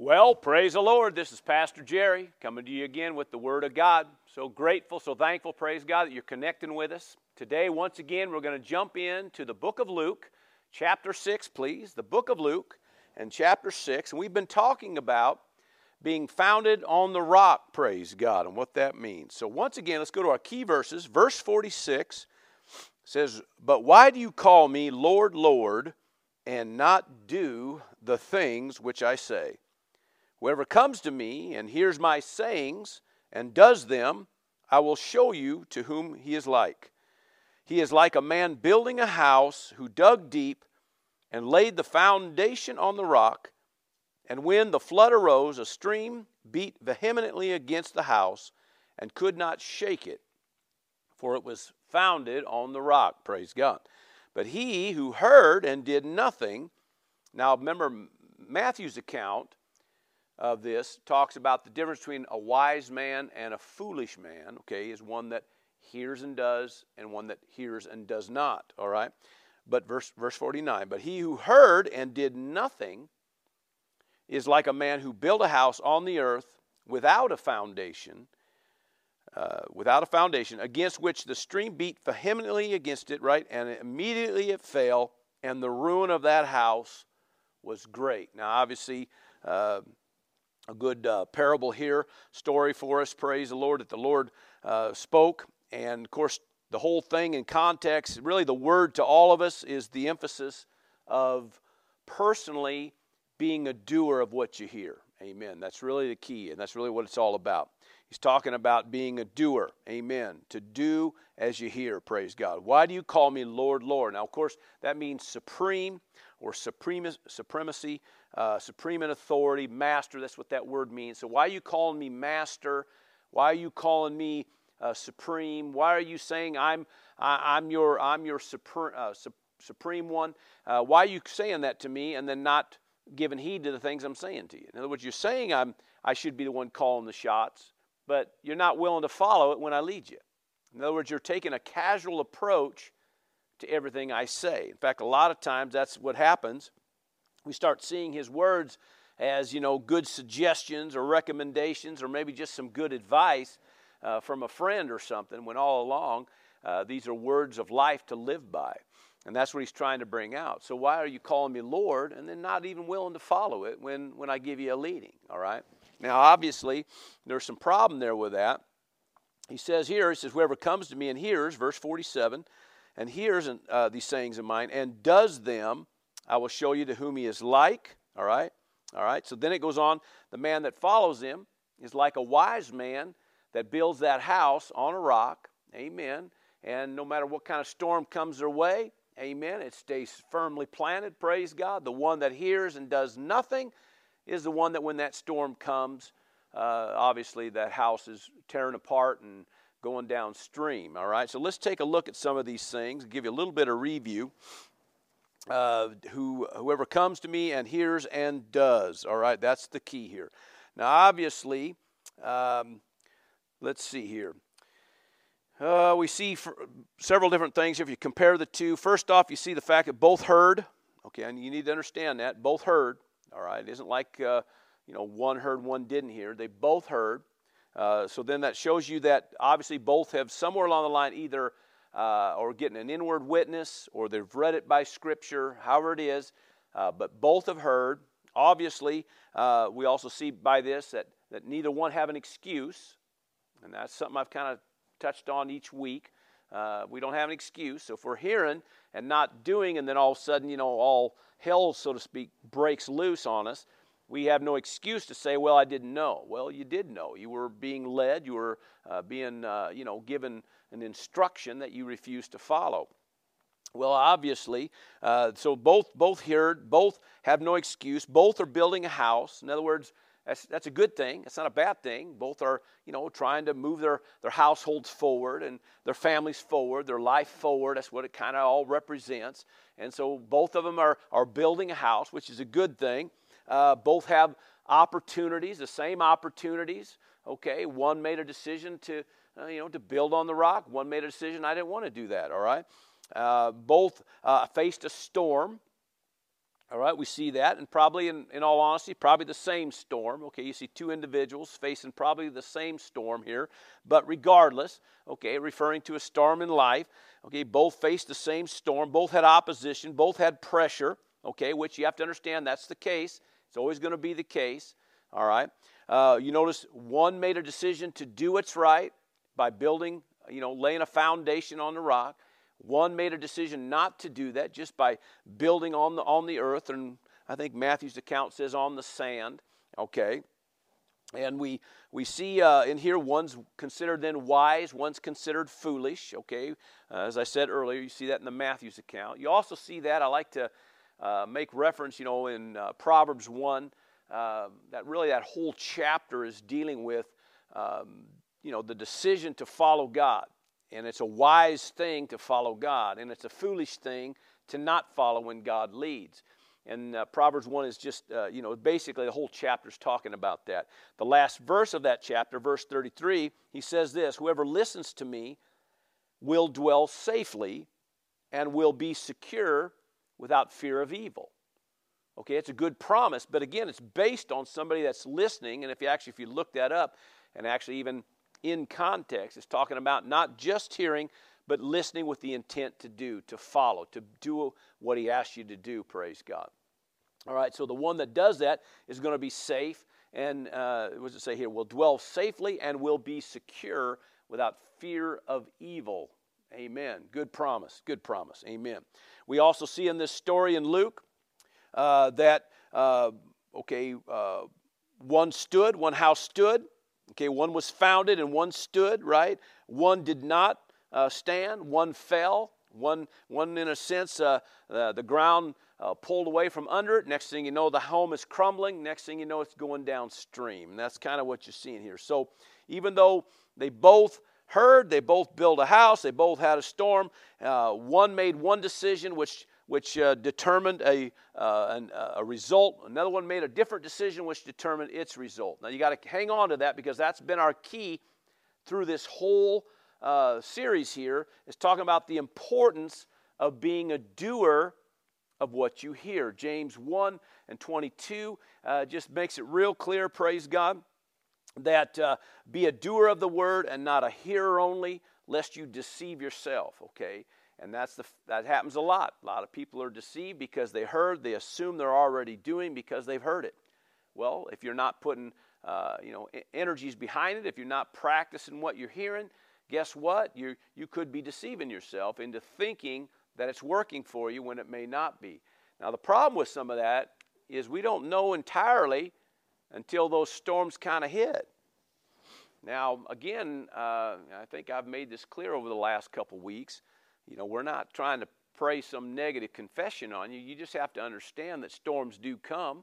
Well, praise the Lord. This is Pastor Jerry coming to you again with the Word of God. So grateful, so thankful, praise God, that you're connecting with us. Today, once again, we're going to jump into the book of Luke, chapter 6, please. The book of Luke and chapter 6. And we've been talking about being founded on the rock, praise God, and what that means. So once again, let's go to our key verses. Verse 46 says, "But why do you call me Lord, Lord, and not do the things which I say? Whoever comes to me and hears my sayings and does them, I will show you to whom he is like. He is like a man building a house who dug deep and laid the foundation on the rock. And when the flood arose, a stream beat vehemently against the house and could not shake it, for it was founded on the rock." Praise God. "But he who heard and did nothing..." Now remember, Matthew's account of this talks about the difference between a wise man and a foolish man, okay, is one that hears and does and one that hears and does not, all right? But verse 49, "But he who heard and did nothing is like a man who built a house on the earth without a foundation, against which the stream beat vehemently against it," right? "And immediately it fell, and the ruin of that house was great." Now, obviously, a good parable here, story for us, praise the Lord, that the Lord spoke. And, of course, the whole thing in context, really the word to all of us is the emphasis of personally being a doer of what you hear. Amen. That's really the key, and that's really what it's all about. He's talking about being a doer. Amen. To do as you hear, praise God. "Why do you call me Lord, Lord?" Now, of course, that means supreme or supremacy. Supreme in authority, master, that's what that word means. So why are you calling me master? Why are you calling me supreme? Why are you saying I'm your supreme one? Why are you saying that to me and then not giving heed to the things I'm saying to you? In other words, you're saying I should be the one calling the shots, but you're not willing to follow it when I lead you. In other words, you're taking a casual approach to everything I say. In fact, a lot of times that's what happens. We start seeing his words as, you know, good suggestions or recommendations or maybe just some good advice from a friend or something, when all along these are words of life to live by. And that's what he's trying to bring out. So why are you calling me Lord and then not even willing to follow it when I give you a leading, all right? Now, obviously, there's some problem there with that. He says here, he says, "Whoever comes to me and hears," verse 47, "and hears these sayings of mine and does them, I will show you to whom he is like," all right? All right, so then it goes on, "The man that follows him is like a wise man that builds that house on a rock," amen, "and no matter what kind of storm comes their way," amen, "it stays firmly planted," praise God. "The one that hears and does nothing is the one that when that storm comes," obviously that house is tearing apart and going downstream, all right? So let's take a look at some of these things, give you a little bit of review. Whoever comes to me and hears and does. All right, that's the key here. Now, obviously, let's see here. We see several different things if you compare the two. First off, you see the fact that both heard. Okay, and you need to understand that. Both heard. All right, it isn't like, one heard, one didn't hear. They both heard. So then that shows you that obviously both have somewhere along the line either or getting an inward witness, or they've read it by Scripture, however it is, but both have heard. Obviously, we also see by this that neither one have an excuse, and that's something I've kind of touched on each week. We don't have an excuse, so if we're hearing and not doing, and then all of a sudden, all hell, so to speak, breaks loose on us, we have no excuse to say, well, I didn't know. Well, you did know. You were being led. You were given an instruction that you refused to follow. Well, obviously, so both heard, both have no excuse, both are building a house. In other words, that's a good thing. It's not a bad thing. Both are, trying to move their households forward and their families forward, their life forward. That's what it kind of all represents. And so both of them are building a house, which is a good thing. Both have opportunities, the same opportunities. Okay, one made a decision to, to build on the rock. One made a decision, I didn't want to do that, all right? Both faced a storm. All right, we see that, and probably, in all honesty, probably the same storm. Okay, you see two individuals facing probably the same storm here, but regardless, okay, referring to a storm in life, okay, both faced the same storm, both had opposition, both had pressure, okay, which you have to understand that's the case. It's always going to be the case, all right. You notice one made a decision to do what's right by building, you know, laying a foundation on the rock. One made a decision not to do that just by building on the earth, and I think Matthew's account says on the sand, okay? And we see in here one's considered then wise, one's considered foolish, okay? As I said earlier, you see that in the Matthew's account. You also see that, I like to make reference, you know, in Proverbs 1, that really that whole chapter is dealing with, you know, the decision to follow God. And it's a wise thing to follow God, and it's a foolish thing to not follow when God leads. And Proverbs 1 is just, you know, basically the whole chapter is talking about that. The last verse of that chapter, verse 33, he says this, "Whoever listens to me will dwell safely and will be secure without fear of evil." Okay, it's a good promise, but again, it's based on somebody that's listening, and if you look that up and actually even in context, it's talking about not just hearing, but listening with the intent to do, to follow, to do what he asks you to do, praise God. All right, so the one that does that is going to be safe and, what does it say here, will dwell safely and will be secure without fear of evil. Amen. Good promise, amen. We also see in this story in Luke that, one house stood. Okay, one was founded and one stood, right? One did not stand. One fell. One in a sense, the ground pulled away from under it. Next thing you know, the home is crumbling. Next thing you know, it's going downstream. And that's kind of what you're seeing here. So even though they both heard, they both built a house, they both had a storm, one made one decision, which determined a result. Another one made a different decision, which determined its result. Now, you got to hang on to that, because that's been our key through this whole series here, is talking about the importance of being a doer of what you hear. James 1 and 22 just makes it real clear, praise God, that be a doer of the word and not a hearer only, lest you deceive yourself, okay? And that happens a lot. A lot of people are deceived because they heard. They assume they're already doing because they've heard it. Well, if you're not putting energies behind it, if you're not practicing what you're hearing, guess what? You could be deceiving yourself into thinking that it's working for you when it may not be. Now, the problem with some of that is we don't know entirely until those storms kind of hit. Now, again, I think I've made this clear over the last couple weeks. You know, we're not trying to pray some negative confession on you. You just have to understand that storms do come.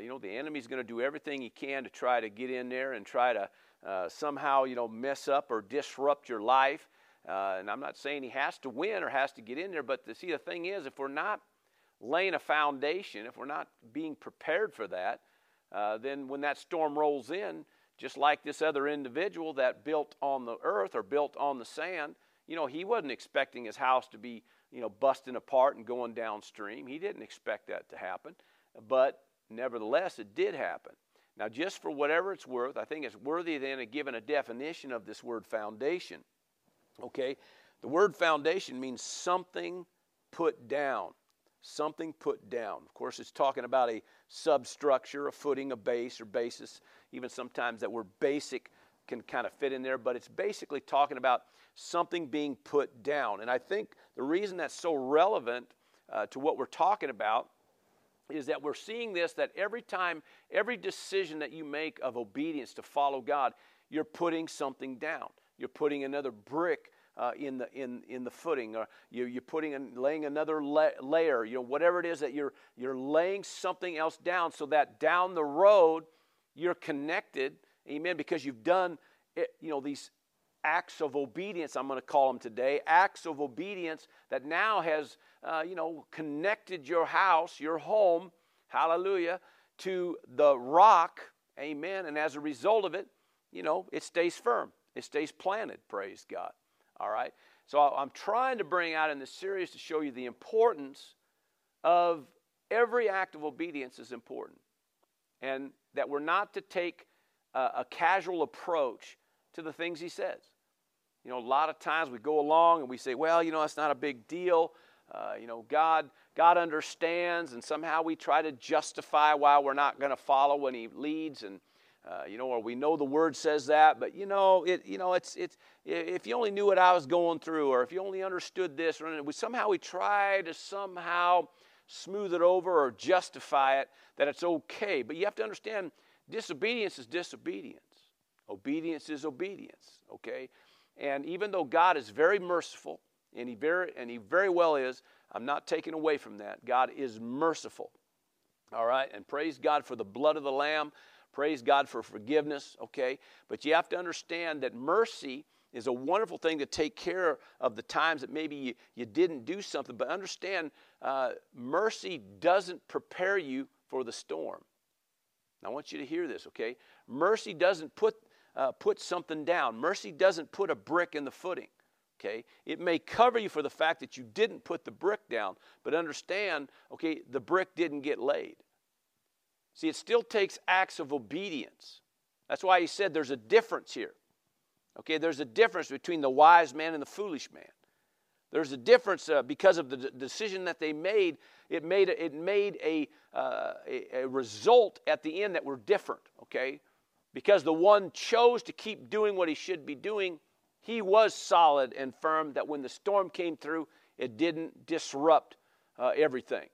You know, the enemy's going to do everything he can to try to get in there and try to somehow, you know, mess up or disrupt your life. And I'm not saying he has to win or has to get in there, but the thing is, if we're not laying a foundation, if we're not being prepared for that, then when that storm rolls in, just like this other individual that built on the earth or built on the sand, you know, he wasn't expecting his house to be, you know, busting apart and going downstream. He didn't expect that to happen. But nevertheless, it did happen. Now, just for whatever it's worth, I think it's worthy then of giving a definition of this word foundation. Okay? The word foundation means something put down. Something put down. Of course, it's talking about a substructure, a footing, a base or basis. Even sometimes that word basic can kind of fit in there, but it's basically talking about something being put down. And I think the reason that's so relevant to what we're talking about is that we're seeing this, that every time, every decision that you make of obedience to follow God, you're putting something down. You're putting another brick in the footing, or you're putting and laying another layer. You know, whatever it is that you're laying something else down, so that down the road you're connected. Amen, because you've done, you know, these acts of obedience, I'm going to call them today, acts of obedience that now has, you know, connected your house, your home, hallelujah, to the rock, amen, and as a result of it, you know, it stays firm, it stays planted, praise God, all right? So I'm trying to bring out in this series to show you the importance of every act of obedience is important, and that we're not to take a casual approach to the things he says. You know, a lot of times we go along and we say, well, you know, it's not a big deal. God understands, and somehow we try to justify why we're not going to follow when he leads, and or we know the word says that, but if you only knew what I was going through, or if you only understood this, or we try to somehow smooth it over or justify it, that it's okay. But you have to understand, disobedience is disobedience. Obedience is obedience, okay? And even though God is very merciful, and he very well is, I'm not taking away from that. God is merciful, all right? And praise God for the blood of the Lamb. Praise God for forgiveness, okay? But you have to understand that mercy is a wonderful thing to take care of the times that maybe you didn't do something. But understand, mercy doesn't prepare you for the storm. Now, I want you to hear this, okay? Mercy doesn't put something down. Mercy doesn't put a brick in the footing. Okay, it may cover you for the fact that you didn't put the brick down, but understand, okay, the brick didn't get laid. See, it still takes acts of obedience. That's why he said there's a difference here. Okay, there's a difference between the wise man and the foolish man. There's a difference because of the decision that they made. It made a result at the end that were different. Okay, because the one chose to keep doing what he should be doing. He was solid and firm that when the storm came through, it didn't disrupt everything.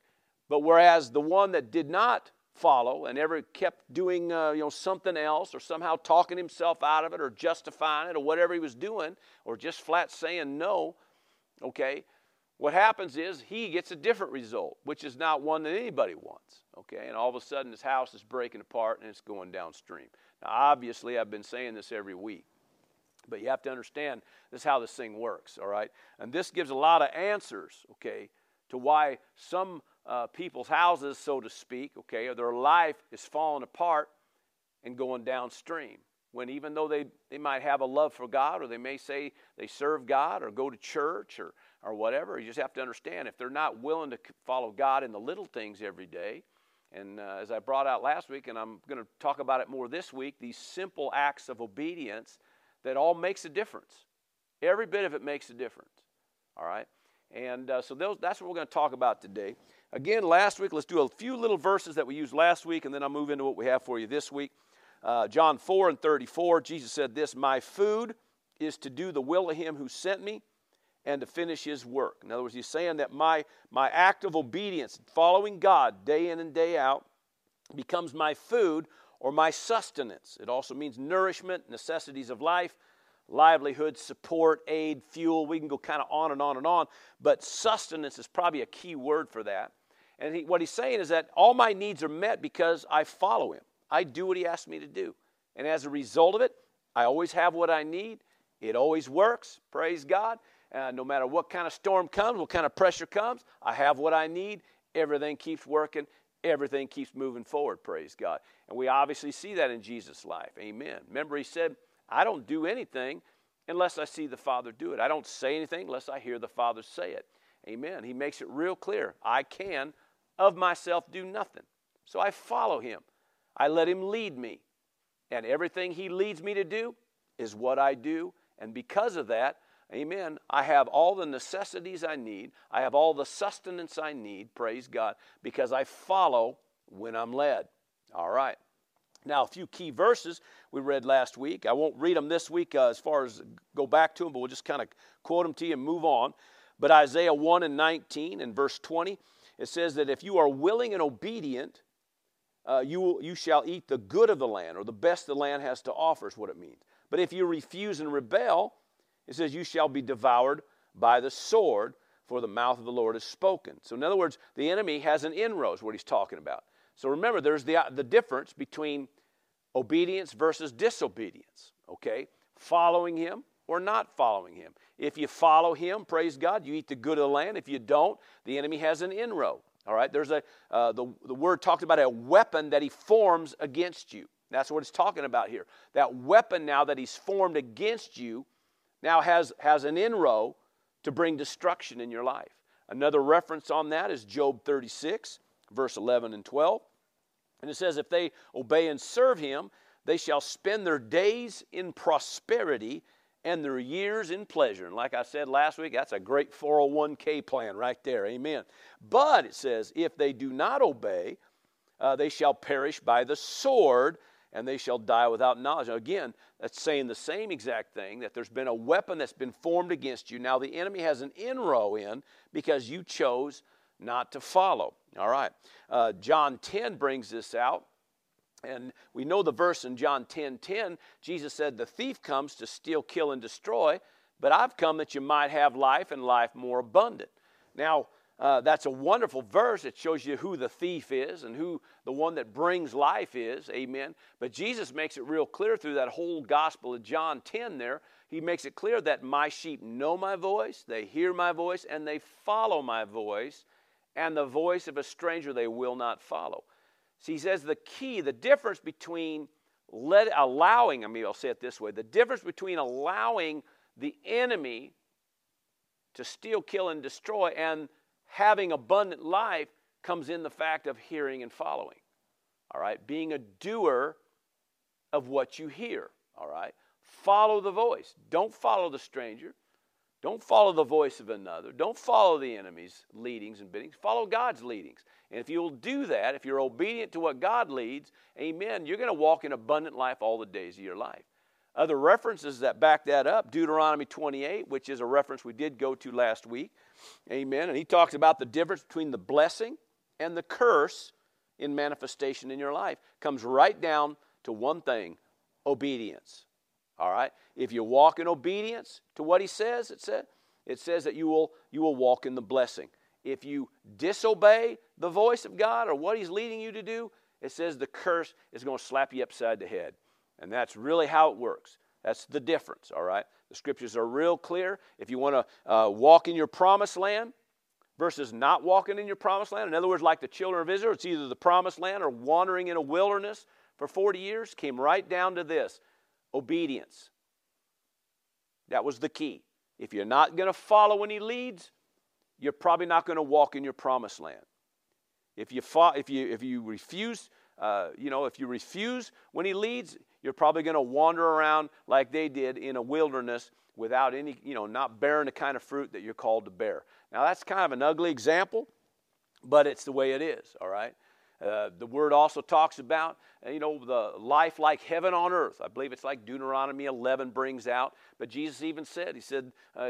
But whereas the one that did not follow and ever kept doing something else, or somehow talking himself out of it, or justifying it, or whatever he was doing, or just flat saying no, okay, what happens is he gets a different result, which is not one that anybody wants, okay? And all of a sudden his house is breaking apart and it's going downstream. Now, obviously, I've been saying this every week. But you have to understand, this is how this thing works, all right? And this gives a lot of answers, okay, to why some people's houses, so to speak, okay, or their life is falling apart and going downstream. When even though they might have a love for God, or they may say they serve God or go to church or whatever, you just have to understand, if they're not willing to follow God in the little things every day, and as I brought out last week, and I'm going to talk about it more this week, these simple acts of obedience, that all makes a difference. Every bit of it makes a difference. All right? And that's what we're going to talk about today. Again, last week, let's do a few little verses that we used last week, and then I'll move into what we have for you this week. John 4:34, Jesus said this, "My food is to do the will of him who sent me and to finish his work." In other words, he's saying that my act of obedience, following God day in and day out, becomes my food, or my sustenance. It also means nourishment, necessities of life, livelihood, support, aid, fuel. We can go kind of on and on and on, but sustenance is probably a key word for that. And what he's saying is that all my needs are met because I follow him. I do what he asks me to do. And as a result of it, I always have what I need. It always works, praise God. No matter what kind of storm comes, what kind of pressure comes, I have what I need. Everything keeps working. Everything keeps moving forward, praise God. And we obviously see that in Jesus' life, amen. Remember, he said, I don't do anything unless I see the Father do it. I don't say anything unless I hear the Father say it, amen. He makes it real clear. I can, of myself, do nothing. So I follow him. I let him lead me. And everything he leads me to do is what I do. And because of that, amen, I have all the necessities I need. I have all the sustenance I need, praise God, because I follow when I'm led. All right. Now, a few key verses we read last week. I won't read them this week as far as go back to them, but we'll just kind of quote them to you and move on. But Isaiah 1:19 and verse 20, it says that if you are willing and obedient, you shall eat the good of the land, or the best the land has to offer is what it means. But if you refuse and rebel, it says, you shall be devoured by the sword, for the mouth of the Lord is spoken. So in other words, the enemy has an inroad, what he's talking about. So remember, there's the difference between obedience versus disobedience, okay? Following him or not following him. If you follow him, praise God, you eat the good of the land. If you don't, the enemy has an inroad, all right? There's the word talked about a weapon that he forms against you. That's what it's talking about here. That weapon now that he's formed against you now has an inroad to bring destruction in your life. Another reference on that is Job 36, verse 11 and 12. And it says, if they obey and serve him, they shall spend their days in prosperity and their years in pleasure. And like I said last week, that's a great 401k plan right there. Amen. But it says, if they do not obey, they shall perish by the sword, and they shall die without knowledge. Now again, that's saying the same exact thing, that there's been a weapon that's been formed against you. Now the enemy has an inrow in because you chose not to follow. All right. John 10 brings this out. And we know the verse in John 10:10. Jesus said, the thief comes to steal, kill, and destroy, but I've come that you might have life and life more abundant. Now, that's a wonderful verse. It shows you who the thief is and who the one that brings life is. Amen. But Jesus makes it real clear through that whole gospel of John 10 there. He makes it clear that my sheep know my voice, they hear my voice, and they follow my voice, and the voice of a stranger they will not follow. So he says the key, the difference between allowing the enemy to steal, kill, and destroy and having abundant life comes in the fact of hearing and following, all right? Being a doer of what you hear, all right? Follow the voice. Don't follow the stranger. Don't follow the voice of another. Don't follow the enemy's leadings and biddings. Follow God's leadings. And if you'll do that, if you're obedient to what God leads, amen, you're going to walk in abundant life all the days of your life. Other references that back that up, Deuteronomy 28, which is a reference we did go to last week, amen, and he talks about the difference between the blessing and the curse in manifestation in your life. Comes right down to one thing, obedience. All right, if you walk in obedience to what he says, it says that you will walk in the blessing. If you disobey the voice of God or what he's leading you to do, it says the curse is going to slap you upside the head. And that's really how it works. That's the difference, all right? The scriptures are real clear. If you want to walk in your promised land versus not walking in your promised land, in other words, like the children of Israel, it's either the promised land or wandering in a wilderness for 40 years, came right down to this. Obedience. That was the key. If you're not going to follow when he leads, you're probably not going to walk in your promised land. If you refuse when he leads, you're probably going to wander around like they did in a wilderness without any, not bearing the kind of fruit that you're called to bear. Now that's kind of an ugly example, but it's the way it is. All right. The word also talks about, the life like heaven on earth. I believe it's like Deuteronomy 11 brings out. But Jesus even said,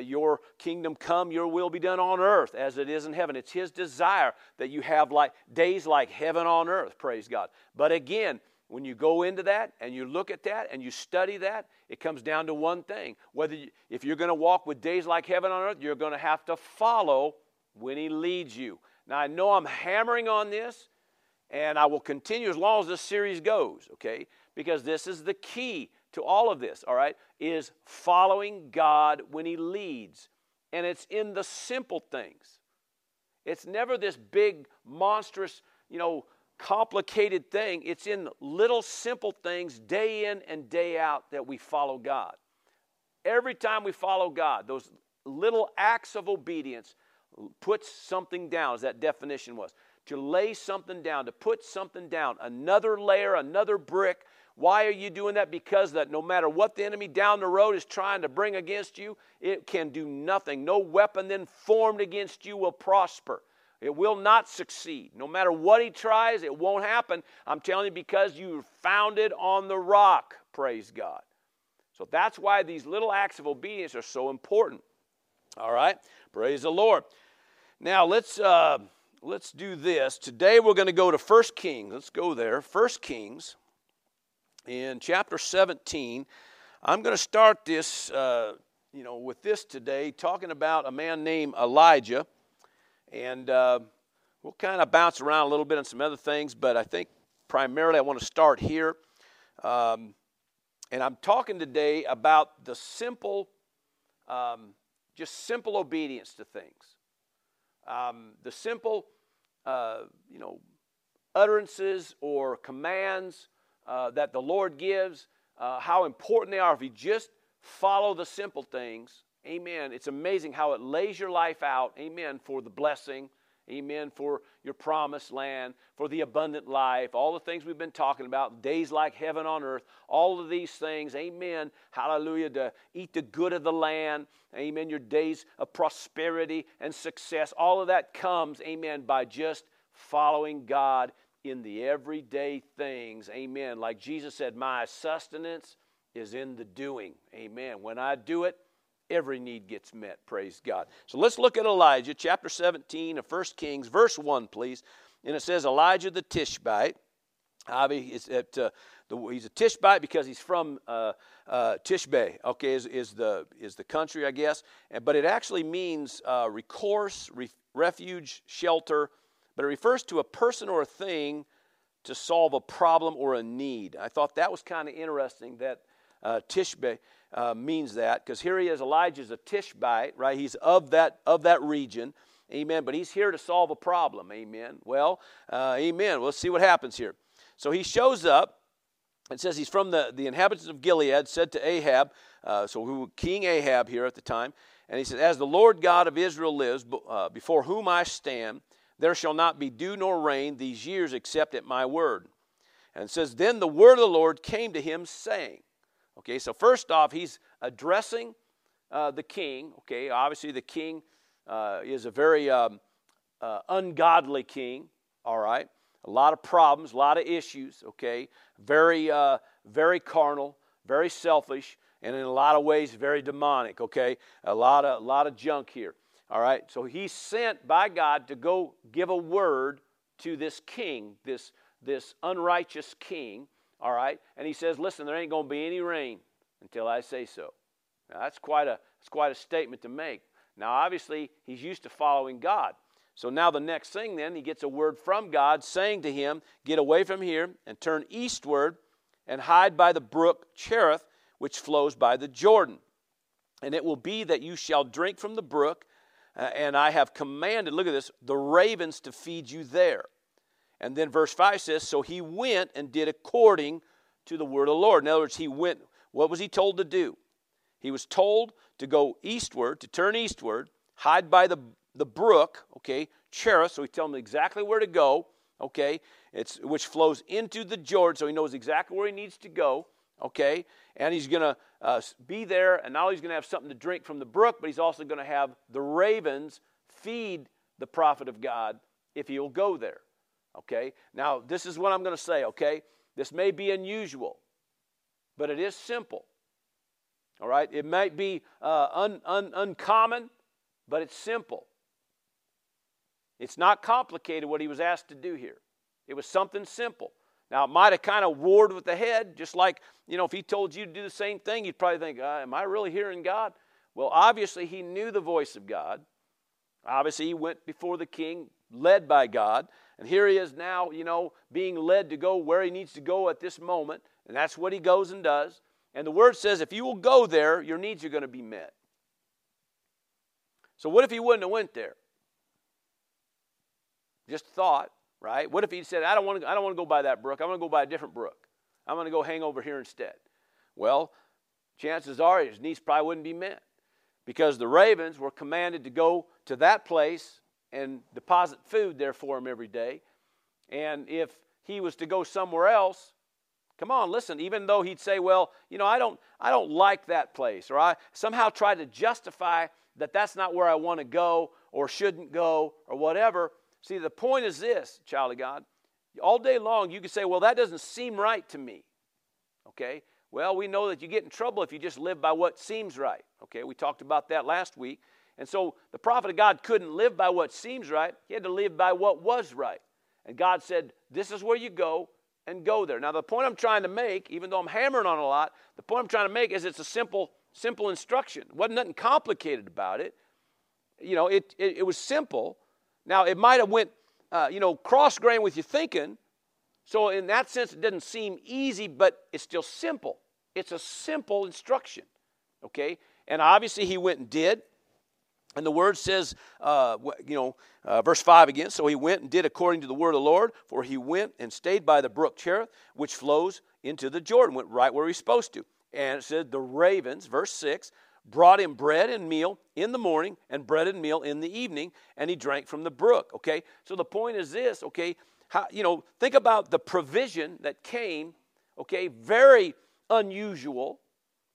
your kingdom come, your will be done on earth as it is in heaven. It's his desire that you have like days like heaven on earth, praise God. But again, when you go into that and you look at that and you study that, it comes down to one thing. If you're going to walk with days like heaven on earth, you're going to have to follow when he leads you. Now, I know I'm hammering on this, and I will continue as long as this series goes, okay? Because this is the key to all of this, all right, is following God when he leads. And it's in the simple things. It's never this big, monstrous, complicated thing. It's in little simple things day in and day out that we follow God. Every time we follow God, those little acts of obedience puts something down, as that definition was. To lay something down, to put something down, another layer, another brick. Why are you doing that? Because that no matter what the enemy down the road is trying to bring against you, it can do nothing. No weapon then formed against you will prosper. It will not succeed. No matter what he tries, it won't happen. I'm telling you, because you're founded on the rock, praise God. So that's why these little acts of obedience are so important. All right? Praise the Lord. Now, Let's do this. Today we're going to go to 1 Kings. Let's go there. 1 Kings in chapter 17. I'm going to start this, with this today, talking about a man named Elijah. And we'll kind of bounce around a little bit on some other things, but I think primarily I want to start here. And I'm talking today about the simple, just simple obedience to things. The simple, utterances or commands that the Lord gives, how important they are. If you just follow the simple things, amen, it's amazing how it lays your life out, amen, for the blessing Amen. For your promised land, for the abundant life, all the things we've been talking about, days like heaven on earth, all of these things. Amen. Hallelujah. To eat the good of the land. Amen. Your days of prosperity and success. All of that comes, amen, by just following God in the everyday things. Amen. Like Jesus said, my sustenance is in the doing. Amen. When I do it, every need gets met, praise God. So let's look at Elijah, chapter 17 of 1 Kings, verse 1, please. And it says, Elijah the Tishbite. He's a Tishbite because he's from Tishbe, okay, is the country, I guess. But it actually means recourse, refuge, shelter. But it refers to a person or a thing to solve a problem or a need. I thought that was kind of interesting that Tishbe means that, because here he is, Elijah's a Tishbite, right? He's of that region, amen, but he's here to solve a problem, amen. Well, amen, we'll see what happens here. So he shows up and says he's from the inhabitants of Gilead, said to Ahab, King Ahab here at the time, and he says, as the Lord God of Israel lives, before whom I stand, there shall not be dew nor rain these years except at my word. And it says, then the word of the Lord came to him, saying, okay, so first off, he's addressing the king. Okay, obviously the king is a very ungodly king, all right? A lot of problems, a lot of issues, okay? Very, very carnal, very selfish, and in a lot of ways, very demonic, okay? A lot of junk here, all right? So he's sent by God to go give a word to this king, this unrighteous king, all right, and he says, listen, there ain't going to be any rain until I say so. Now, that's quite a statement to make. Now, obviously, he's used to following God. So now the next thing then, he gets a word from God saying to him, get away from here and turn eastward and hide by the brook Cherith, which flows by the Jordan. And it will be that you shall drink from the brook, and I have commanded, look at this, the ravens to feed you there. And then verse 5 says, so he went and did according to the word of the Lord. In other words, he went. What was he told to do? He was told to go eastward, to turn eastward, hide by the brook, okay, Cherith. So he tells him exactly where to go, okay, which flows into the Jordan. So he knows exactly where he needs to go, okay. And he's going to be there. And now he's going to have something to drink from the brook, but he's also going to have the ravens feed the prophet of God if he'll go there. Okay, now this is what I'm going to say, okay? This may be unusual, but it is simple, all right? It might be uncommon, but it's simple. It's not complicated what he was asked to do here. It was something simple. Now, it might have kind of warred with the head, just like, you know, if he told you to do the same thing, you'd probably think, am I really hearing God? Well, obviously, he knew the voice of God. Obviously, he went before the king, led by God. And here he is now, you know, being led to go where he needs to go at this moment. And that's what he goes and does. And the word says, if you will go there, your needs are going to be met. So what if he wouldn't have went there? Just thought, right? What if he said, I don't want to go by that brook. I'm going to go by a different brook. I'm going to go hang over here instead. Well, chances are his needs probably wouldn't be met, because the ravens were commanded to go to that place and deposit food there for him every day. And if he was to go somewhere else, come on, listen, even though he'd say, well, you know, I don't like that place, or I somehow try to justify that that's not where I want to go or shouldn't go or whatever. See, the point is this, child of God, all day long you can say, well, that doesn't seem right to me, okay? Well, we know that you get in trouble if you just live by what seems right, okay? We talked about that last week. And so the prophet of God couldn't live by what seems right. He had to live by what was right. And God said, this is where you go, and go there. Now, the point I'm trying to make, even though I'm hammering on a lot, the point I'm trying to make is it's a simple instruction. It wasn't nothing complicated about it. You know, it was simple. Now, it might have went, cross-grained with your thinking. So in that sense, it doesn't seem easy, but it's still simple. It's a simple instruction, okay? And obviously, he went and did. And the word says, verse 5 again, so he went and did according to the word of the Lord, for he went and stayed by the brook Cherith, which flows into the Jordan, went right where he's supposed to. And it said the ravens, verse 6, brought him bread and meal in the morning and bread and meal in the evening, and he drank from the brook, okay? So the point is this, okay, how, you know, think about the provision that came, okay, very unusual,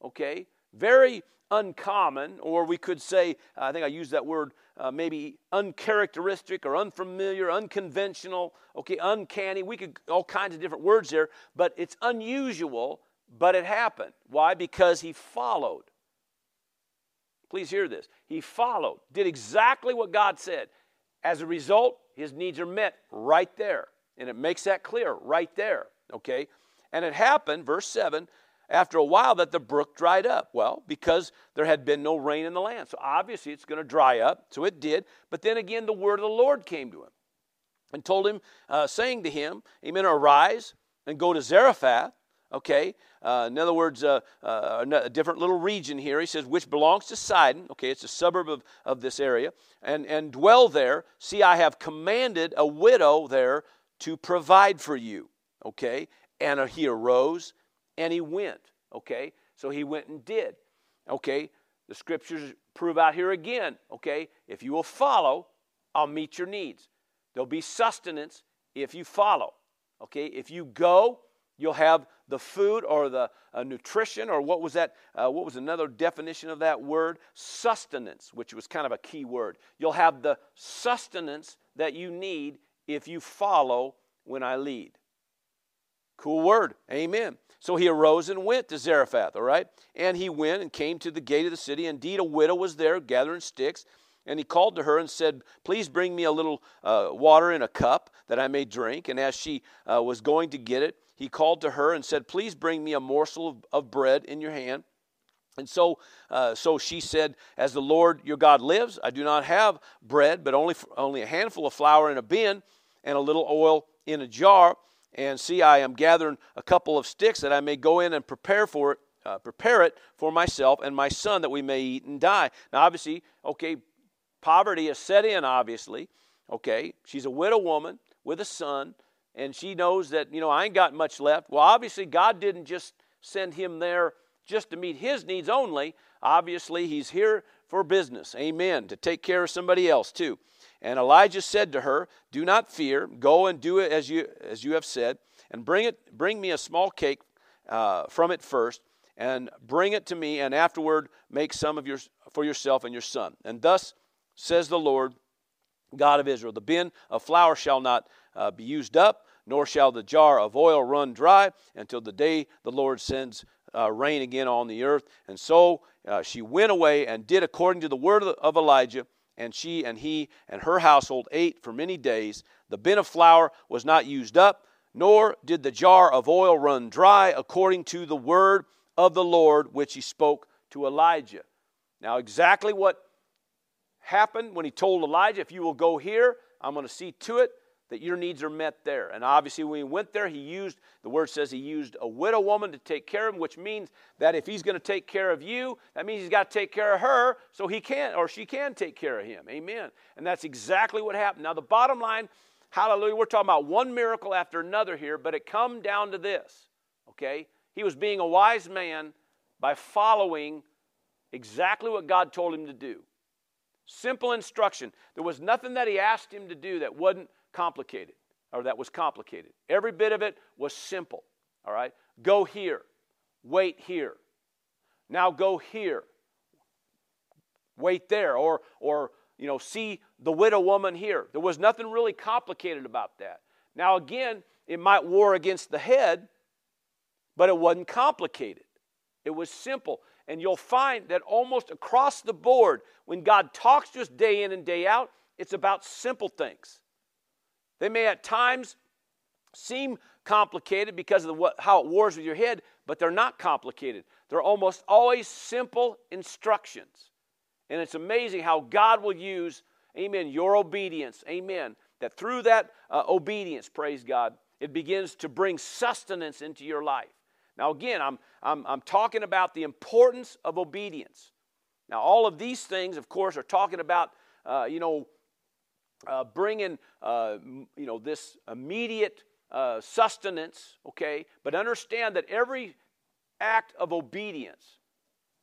okay, very uncommon, or we could say, I think I used that word, maybe uncharacteristic or unfamiliar, unconventional, okay, uncanny. We could, all kinds of different words there, but it's unusual, but it happened. Why? Because he followed. Please hear this. He followed, did exactly what God said. As a result, his needs are met right there. And it makes that clear right there, okay? And it happened, verse 7, after a while that the brook dried up. Well, because there had been no rain in the land. So obviously it's going to dry up. So it did. But then again, the word of the Lord came to him and told him, saying to him, amen, arise and go to Zarephath. Okay, in other words, a different little region here. He says, which belongs to Sidon. Okay, it's a suburb of this area. And dwell there. See, I have commanded a widow there to provide for you. Okay, and he arose and he went. Okay, so he went and did. Okay, the scriptures prove out here again. Okay, if you will follow, I'll meet your needs. There'll be sustenance if you follow. Okay, if you go, you'll have the food or the nutrition, or what was that? What was another definition of that word? Sustenance, which was kind of a key word. You'll have the sustenance that you need if you follow when I lead. Cool word. Amen. So he arose and went to Zarephath, all right? And he went and came to the gate of the city. Indeed, a widow was there gathering sticks. And he called to her and said, please bring me a little water in a cup that I may drink. And as she was going to get it, he called to her and said, please bring me a morsel of bread in your hand. And so she said, as the Lord your God lives, I do not have bread, but only a handful of flour in a bin and a little oil in a jar. And see, I am gathering a couple of sticks that I may go in and prepare it for myself and my son, that we may eat and die. Now, obviously, okay, poverty has set in, obviously. Okay, she's a widow woman with a son. And she knows that, you know, I ain't got much left. Well, obviously, God didn't just send him there just to meet his needs only. Obviously, he's here for business. Amen. To take care of somebody else, too. And Elijah said to her, do not fear. Go and do it as you have said. And bring me a small cake from it first. And bring it to me. And afterward, make some for yourself and your son. And thus says the Lord God of Israel, the bin of flour shall not be used up, nor shall the jar of oil run dry until the day the Lord sends rain again on the earth. And so she went away and did according to the word of Elijah, and she and he and her household ate for many days. The bin of flour was not used up, nor did the jar of oil run dry, according to the word of the Lord which he spoke to Elijah. Now, exactly what happened when he told Elijah, if you will go here, I'm going to see to it that your needs are met there. And obviously when he went there, the word says he used a widow woman to take care of him, which means that if he's going to take care of you, that means he's got to take care of her so he can, or she can, take care of him. Amen. And that's exactly what happened. Now the bottom line, hallelujah, we're talking about one miracle after another here, but it come down to this, okay? He was being a wise man by following exactly what God told him to do. Simple instruction. There was nothing that he asked him to do that wasn't complicated, or that was complicated. Every bit of it was simple, all right? Go here. Wait here. Now go here. Wait there. Or you know, see the widow woman here. There was nothing really complicated about that. Now, again, it might war against the head, but it wasn't complicated. It was simple. And you'll find that almost across the board, when God talks to us day in and day out, it's about simple things. They may at times seem complicated because of how it wars with your head, but they're not complicated. They're almost always simple instructions. And it's amazing how God will use, amen, your obedience, amen, that through that obedience, praise God, it begins to bring sustenance into your life. Now again, I'm talking about the importance of obedience. Now all of these things, of course, are talking about, bringing, this immediate sustenance, okay? But understand that every act of obedience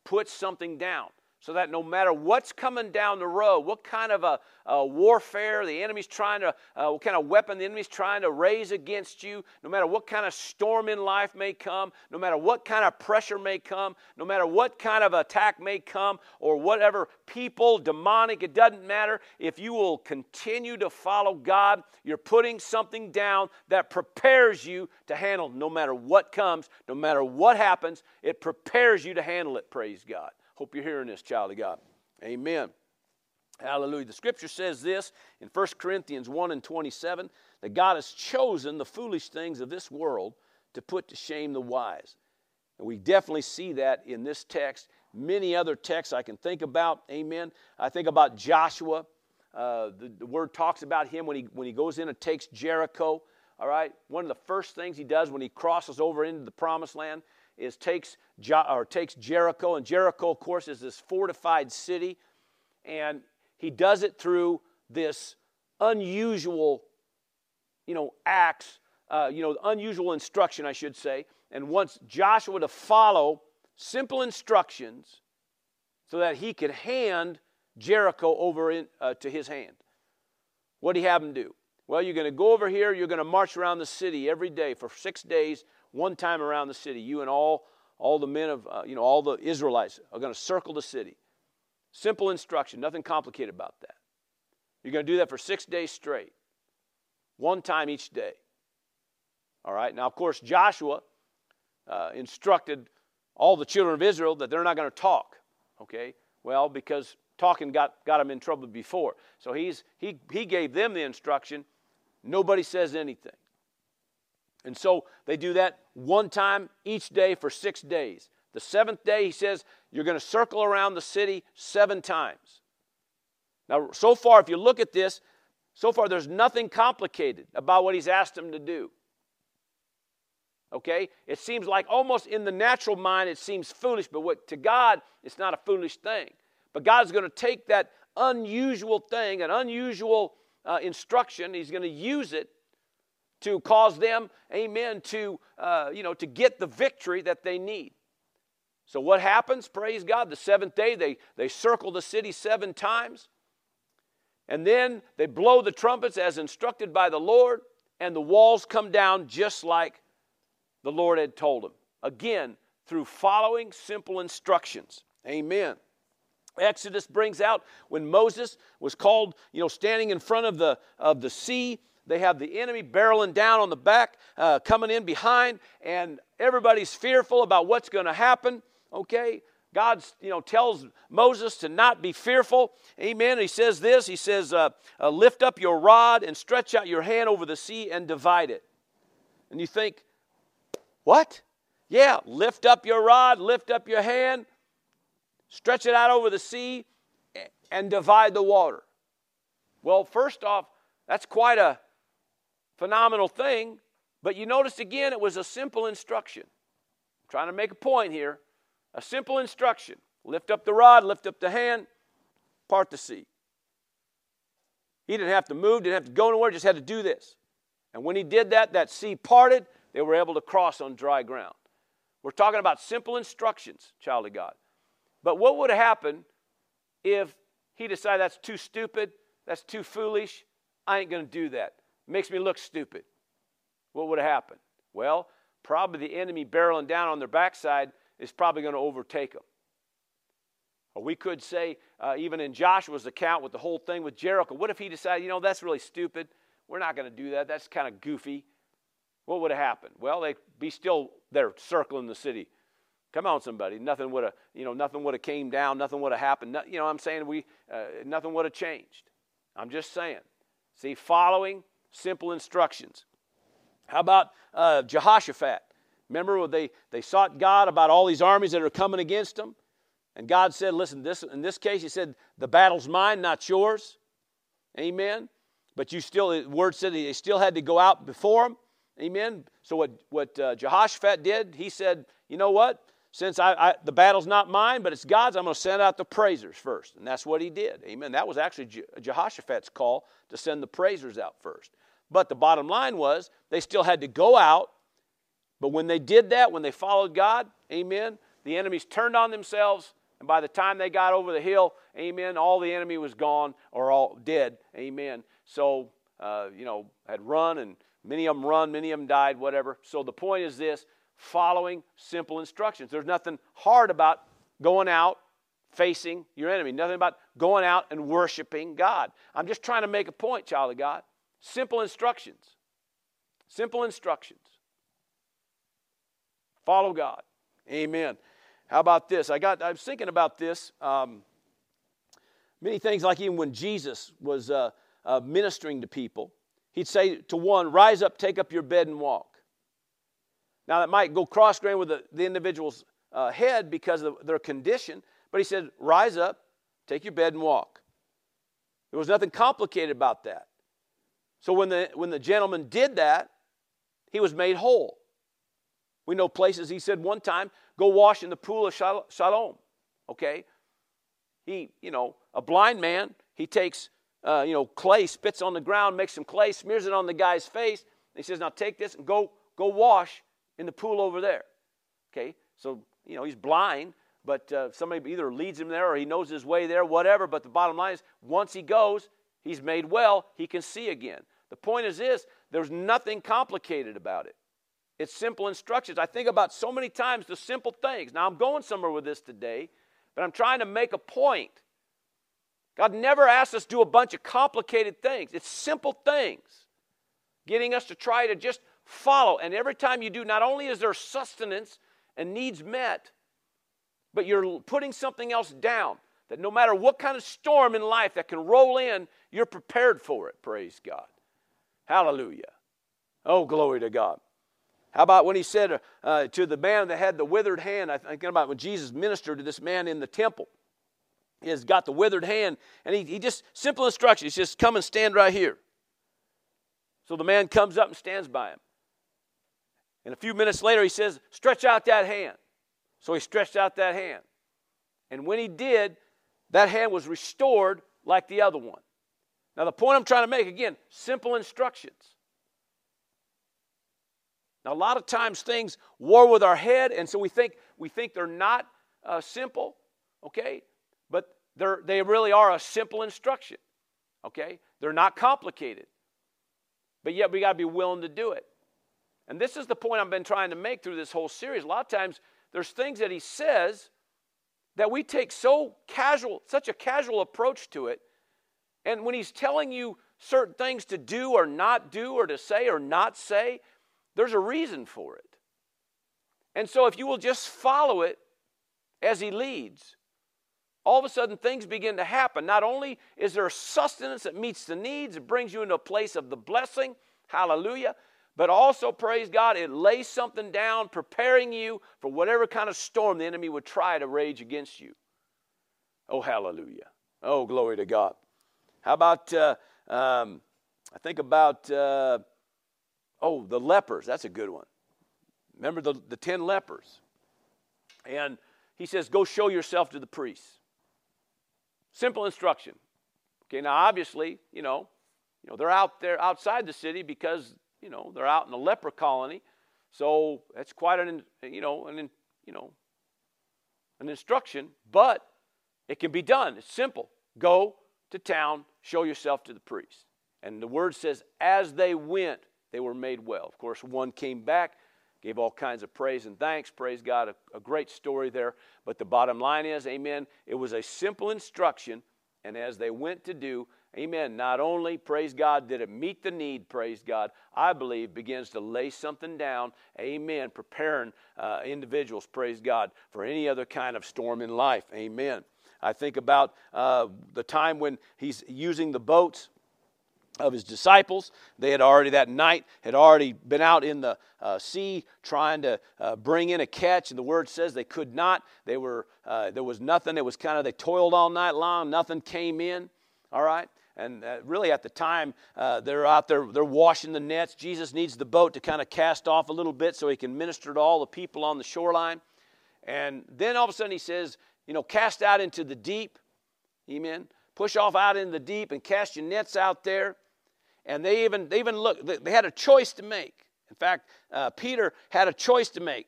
put something down so that no matter what's coming down the road, what kind of a warfare the enemy's trying to, what kind of weapon the enemy's trying to raise against you, no matter what kind of storm in life may come, no matter what kind of pressure may come, no matter what kind of attack may come, or whatever, people, demonic, it doesn't matter. If you will continue to follow God, you're putting something down that prepares you to handle no matter what comes, no matter what happens, it prepares you to handle it, praise God. Hope you're hearing this, child of God. Amen. Hallelujah. The scripture says this in 1 Corinthians 1:27, that God has chosen the foolish things of this world to put to shame the wise. And we definitely see that in this text. Many other texts I can think about. Amen. I think about Joshua. The word talks about him when he goes in and takes Jericho. All right. One of the first things he does when he crosses over into the promised land is takes Jericho, and Jericho, of course, is this fortified city, and he does it through this unusual, acts, unusual instruction, I should say, and wants Joshua to follow simple instructions so that he could hand Jericho over to his hand. What did he have him do? Well, you're going to go over here, you're going to march around the city every day for 6 days, one time around the city, you and all the men of, all the Israelites are going to circle the city. Simple instruction, nothing complicated about that. You're going to do that for 6 days straight, one time each day. All right, now, of course, Joshua instructed all the children of Israel that they're not going to talk, okay? Well, because talking got them in trouble before. So he gave them the instruction, nobody says anything. And so they do that one time each day for 6 days. The seventh day, he says, you're going to circle around the city 7 times. Now, so far, if you look at this, so far there's nothing complicated about what he's asked them to do. Okay? It seems like almost in the natural mind it seems foolish, but to God it's not a foolish thing. But God's going to take that unusual thing, an unusual instruction, he's going to use it to cause them, amen, to get the victory that they need. So what happens? Praise God. The seventh day, they circle the city 7 times. And then they blow the trumpets as instructed by the Lord, and the walls come down just like the Lord had told them. Again, through following simple instructions. Amen. Exodus brings out when Moses was called, standing in front of the sea. They have the enemy barreling down on the back, coming in behind, and everybody's fearful about what's going to happen. Okay, God, tells Moses to not be fearful. Amen. He says this. He says, "Lift up your rod and stretch out your hand over the sea and divide it." And you think, what? Yeah, lift up your rod, lift up your hand, stretch it out over the sea, and divide the water. Well, first off, that's quite a phenomenal thing, but you notice again it was a simple instruction. I'm trying to make a point here. A simple instruction. Lift up the rod, lift up the hand, part the sea. He didn't have to move, didn't have to go nowhere, just had to do this. And when he did that, that sea parted. They were able to cross on dry ground. We're talking about simple instructions, child of God. But what would happen if he decided that's too stupid, that's too foolish, I ain't going to do that? Makes me look stupid. What would have happened? Well, probably the enemy barreling down on their backside is probably going to overtake them. Or we could say, even in Joshua's account with the whole thing with Jericho, what if he decided, that's really stupid. We're not going to do that. That's kind of goofy. What would have happened? Well, they'd be still there circling the city. Come on, somebody. Nothing would have came down. Nothing would have happened. Nothing would have changed. I'm just saying. See, following simple instructions. How about Jehoshaphat? Remember when they sought God about all these armies that are coming against them? And God said, listen, in this case, he said, the battle's mine, not yours. Amen. But the word said they still had to go out before him. Amen. So what Jehoshaphat did, he said, you know what? Since the battle's not mine, but it's God's, I'm going to send out the praisers first. And that's what he did. Amen. That was actually Jehoshaphat's call to send the praisers out first. But the bottom line was they still had to go out. But when they did that, when they followed God, amen, The enemies turned on themselves, and by the time they got over the hill, amen, all the enemy was gone or all dead, amen. So, had run, and many of them run, many of them died, whatever. So the point is this, following simple instructions. There's nothing hard about going out, facing your enemy. Nothing about going out and worshiping God. I'm just trying to make a point, child of God. Simple instructions. Simple instructions. Follow God. Amen. How about this? I was thinking about this. Many things, like even when Jesus was ministering to people, he'd say to one, rise up, take up your bed and walk. Now that might go cross-grained with the individual's head because of their condition, but he said, rise up, take your bed and walk. There was nothing complicated about that. So when the gentleman did that, he was made whole. We know places, he said one time, go wash in the pool of Shalom, okay? He, a blind man, he takes, clay, spits on the ground, makes some clay, smears it on the guy's face, and he says, now take this and go wash in the pool over there, okay? So, he's blind, but somebody either leads him there or he knows his way there, whatever, but the bottom line is, once he goes, he's made well, he can see again. The point is this, there's nothing complicated about it. It's simple instructions. I think about so many times the simple things. Now, I'm going somewhere with this today, but I'm trying to make a point. God never asks us to do a bunch of complicated things. It's simple things, getting us to try to just follow. And every time you do, not only is there sustenance and needs met, but you're putting something else down that no matter what kind of storm in life that can roll in, you're prepared for it, praise God. Hallelujah. Oh, glory to God. How about when he said to the man that had the withered hand, I'm thinking about when Jesus ministered to this man in the temple. He has got the withered hand, and he just, simple instructions, just come and stand right here. So the man comes up and stands by him. And a few minutes later, he says, stretch out that hand. So he stretched out that hand. And when he did, that hand was restored like the other one. Now the point I'm trying to make, again, simple instructions. Now, a lot of times things war with our head, and so we think they're not simple, okay? But they really are a simple instruction, okay? They're not complicated, but yet we got to be willing to do it. And this is the point I've been trying to make through this whole series. A lot of times there's things that he says that we take such a casual approach to it, and when he's telling you certain things to do or not do or to say or not say, there's a reason for it. And so if you will just follow it as he leads, all of a sudden things begin to happen. Not only is there sustenance that meets the needs, it brings you into a place of the blessing, hallelujah, but also, praise God, it lays something down preparing you for whatever kind of storm the enemy would try to rage against you. Oh, hallelujah. Oh, glory to God. How about, I think about... the lepers, that's a good one. Remember the 10 lepers. And he says, go show yourself to the priests. Simple instruction. Okay, now obviously, they're out there outside the city because, they're out in a leper colony. So that's quite an instruction, but it can be done. It's simple. Go to town, show yourself to the priests. And the word says, as they went, they were made well. Of course, one came back, gave all kinds of praise and thanks. Praise God, a great story there. But the bottom line is, amen, it was a simple instruction. And as they went to do, amen, not only, praise God, did it meet the need, praise God, I believe begins to lay something down, amen, preparing individuals, praise God, for any other kind of storm in life, amen. I think about the time when he's using the boats of his disciples. They had already that night had already been out in the sea trying to bring in a catch, and the word says they could not. They were there was nothing. It was kind of they toiled all night long. Nothing came in. All right, and really at the time they're out there. They're washing the nets. Jesus needs the boat to kind of cast off a little bit so he can minister to all the people on the shoreline. And then all of a sudden he says, cast out into the deep. Amen. Push off out into the deep and cast your nets out there. And they even looked, they had a choice to make. In fact, Peter had a choice to make.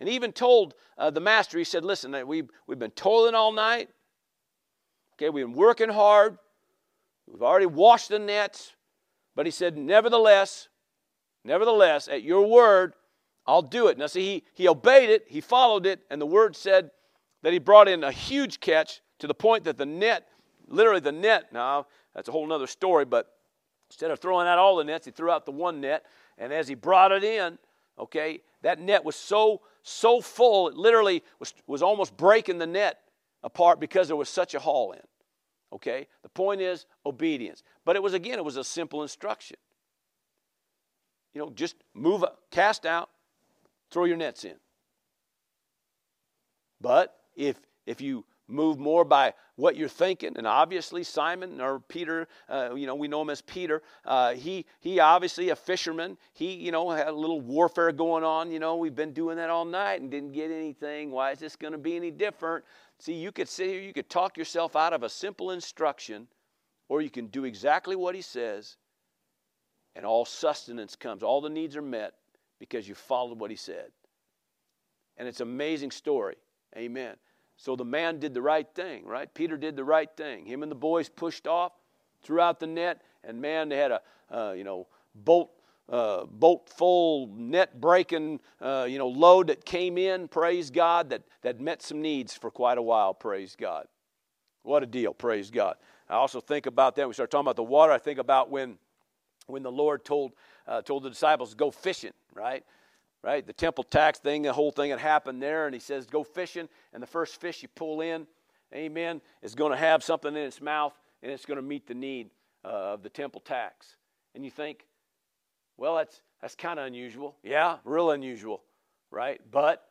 And he even told the master, he said, listen, we've been toiling all night. Okay, we've been working hard. We've already washed the nets. But he said, nevertheless, at your word, I'll do it. Now see, he obeyed it, he followed it, and the word said that he brought in a huge catch to the point that the net, literally the net, now that's a whole other story, but instead of throwing out all the nets, he threw out the one net, and as he brought it in, okay, that net was so full, it literally was almost breaking the net apart because there was such a haul in. Okay, the point is obedience. But it was, again, it was a simple instruction. You know, just move, cast out, throw your nets in. But if you move more by what you're thinking, and obviously Simon or Peter, you know, we know him as Peter. He obviously a fisherman. He, you know, had a little warfare going on. You know, we've been doing that all night and didn't get anything. Why is this going to be any different? See, you could sit here, you could talk yourself out of a simple instruction, or you can do exactly what he says, and all sustenance comes. All the needs are met because you followed what he said. And it's an amazing story. Amen. So the man did the right thing, right? Peter did the right thing. Him and the boys pushed off, threw out the net, and man, they had a boat full, net breaking, load that came in. Praise God, that met some needs for quite a while. Praise God, what a deal! Praise God. I also think about that. We start talking about the water. I think about when the Lord told the disciples to go fishing, right? Right, the temple tax thing, the whole thing had happened there, and he says, go fishing, and the first fish you pull in, amen, is going to have something in its mouth, and it's going to meet the need of the temple tax. And you think, well, that's kind of unusual. Yeah, real unusual, right? But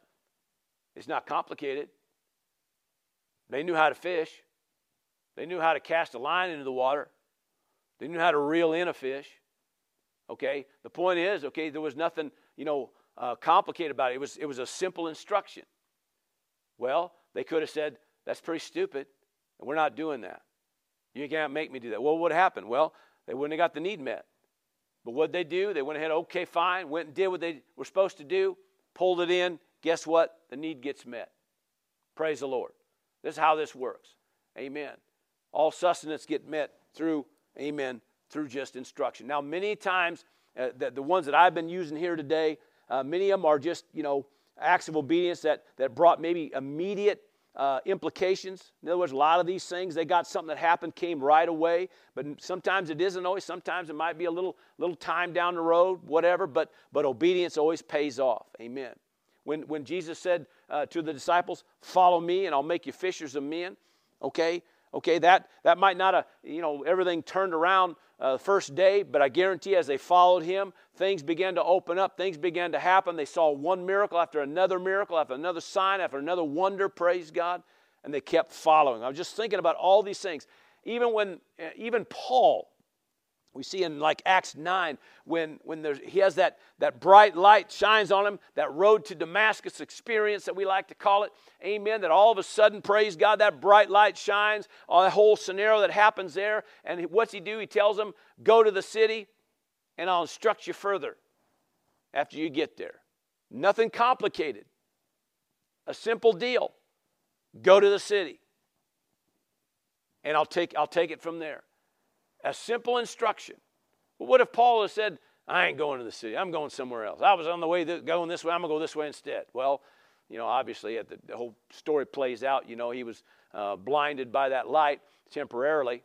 it's not complicated. They knew how to fish. They knew how to cast a line into the water. They knew how to reel in a fish, okay? The point is, okay, there was nothing, you know, complicated about it. It was a simple instruction. Well, they could have said, that's pretty stupid, and we're not doing that. You can't make me do that. Well, what happened? Well, they wouldn't have got the need met. But what they do? They went ahead, okay, fine, went and did what they were supposed to do, pulled it in. Guess what? The need gets met. Praise the Lord. This is how this works. Amen. All sustenance get met through, amen, through just instruction. Now, many times, the ones that I've been using here today, many of them are just, you know, acts of obedience that brought maybe immediate implications. In other words, a lot of these things, they got something that happened, came right away. But sometimes it isn't always. Sometimes it might be a little time down the road, whatever. But obedience always pays off. Amen. When Jesus said to the disciples, "Follow me, and I'll make you fishers of men," okay, that might not have, you know, everything turned around the first day, but I guarantee as they followed him, things began to open up, things began to happen. They saw one miracle, after another sign, after another wonder, praise God, and they kept following. I was just thinking about all these things. Even Paul, we see in like Acts 9, when he has that bright light shines on him, that road to Damascus experience that we like to call it, amen, that all of a sudden, praise God, that bright light shines on the whole scenario that happens there. And what's he do? He tells them, go to the city and I'll instruct you further after you get there. Nothing complicated. A simple deal. Go to the city and I'll take it from there. A simple instruction. But what if Paul had said, I ain't going to the city. I'm going somewhere else. I was on the way going this way. I'm going to go this way instead. Well, you know, obviously the whole story plays out. You know, he was blinded by that light temporarily.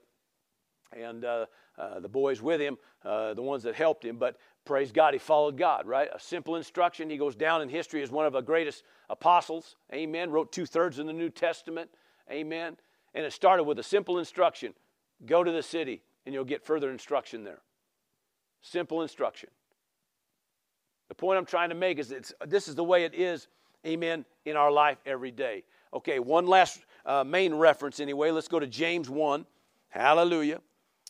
And the boys with him, the ones that helped him. But praise God, he followed God, right? A simple instruction. He goes down in history as one of the greatest apostles. Amen. Wrote 2/3 of the New Testament. Amen. And it started with a simple instruction. Go to the city. And you'll get further instruction there. Simple instruction. The point I'm trying to make is this is the way it is, amen, in our life every day. Okay, one last main reference anyway. Let's go to James 1. Hallelujah.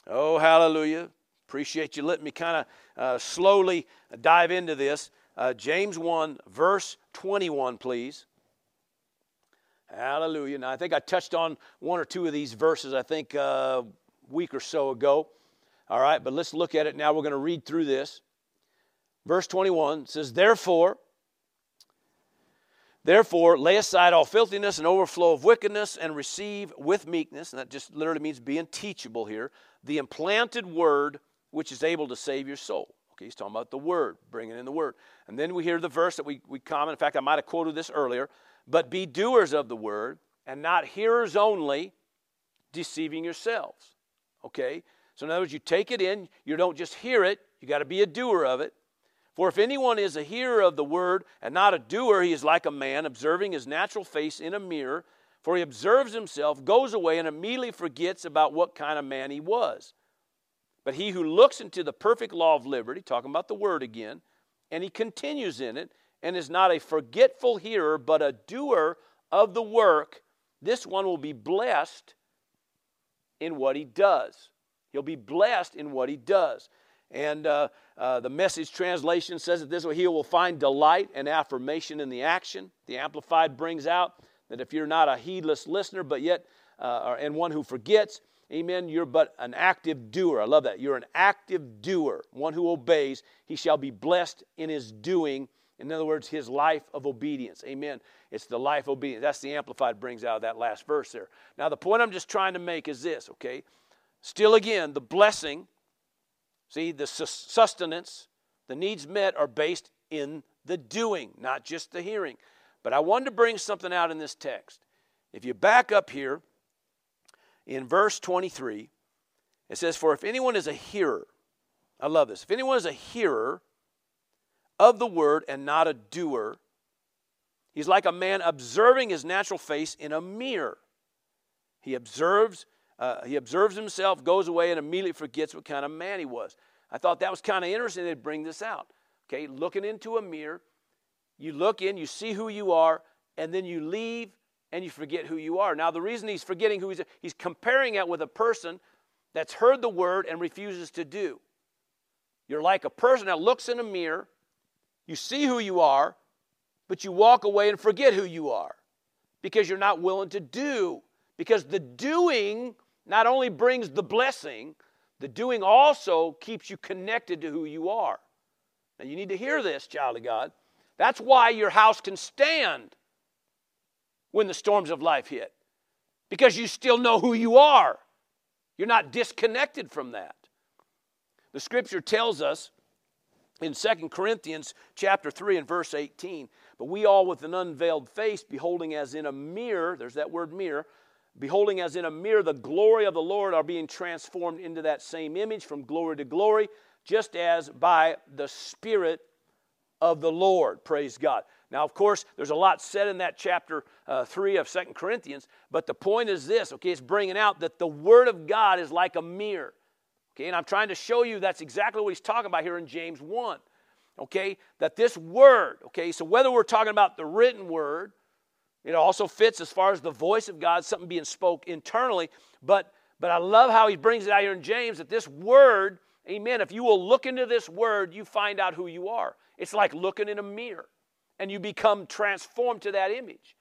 Oh, hallelujah. Appreciate you letting me kind of slowly dive into this. James 1, verse 21, please. Hallelujah. Now, I think I touched on one or two of these verses, I think, week or so ago. All right, but let's look at it now. We're going to read through this. Verse 21 says, Therefore, Therefore, lay aside all filthiness and overflow of wickedness and receive with meekness, and that just literally means being teachable here, the implanted word which is able to save your soul. Okay, he's talking about the word, bringing in the word. And then we hear the verse that we comment. In fact, I might have quoted this earlier. But be doers of the word and not hearers only, deceiving yourselves. Okay? So in other words, you take it in. You don't just hear it. You got to be a doer of it. For if anyone is a hearer of the word and not a doer, he is like a man observing his natural face in a mirror. For he observes himself, goes away, and immediately forgets about what kind of man he was. But he who looks into the perfect law of liberty, talking about the word again, and he continues in it, and is not a forgetful hearer, but a doer of the work, this one will be blessed in what he does. He'll be blessed in what he does. And the Message translation says it this way: he will find delight and affirmation in the action. The Amplified brings out that if you're not a heedless listener, but yet, and one who forgets, amen, you're but an active doer. I love that. You're an active doer, one who obeys. He shall be blessed in his doing. In other words, his life of obedience. Amen. It's the life of obedience. That's the Amplified brings out of that last verse there. Now, the point I'm just trying to make is this, okay? Still again, the blessing, see, the sustenance, the needs met are based in the doing, not just the hearing. But I wanted to bring something out in this text. If you back up here in verse 23, it says, for if anyone is a hearer, I love this, if anyone is a hearer of the word and not a doer, he's like a man observing his natural face in a mirror. He observes himself, goes away, and immediately forgets what kind of man he was. I thought that was kind of interesting. They'd bring this out. Okay, looking into a mirror, you look in, you see who you are, and then you leave and you forget who you are. Now, the reason he's forgetting who he's comparing that with a person that's heard the word and refuses to do. You're like a person that looks in a mirror, you see who you are, but you walk away and forget who you are because you're not willing to do. Because the doing not only brings the blessing, the doing also keeps you connected to who you are. Now, you need to hear this, child of God. That's why your house can stand when the storms of life hit, because you still know who you are. You're not disconnected from that. The Scripture tells us in 2 Corinthians chapter 3 and verse 18, but we all with an unveiled face, beholding as in a mirror, there's that word mirror, beholding as in a mirror the glory of the Lord, are being transformed into that same image from glory to glory, just as by the Spirit of the Lord. Praise God. Now, of course, there's a lot said in that chapter 3 of 2 Corinthians, but the point is this, okay, it's bringing out that the Word of God is like a mirror, okay, and I'm trying to show you that's exactly what he's talking about here in James 1, okay, that this Word, okay, so whether we're talking about the written Word, it also fits as far as the voice of God, something being spoke internally. But I love how he brings it out here in James, that this word, amen, if you will look into this word, you find out who you are. It's like looking in a mirror, and you become transformed to that image.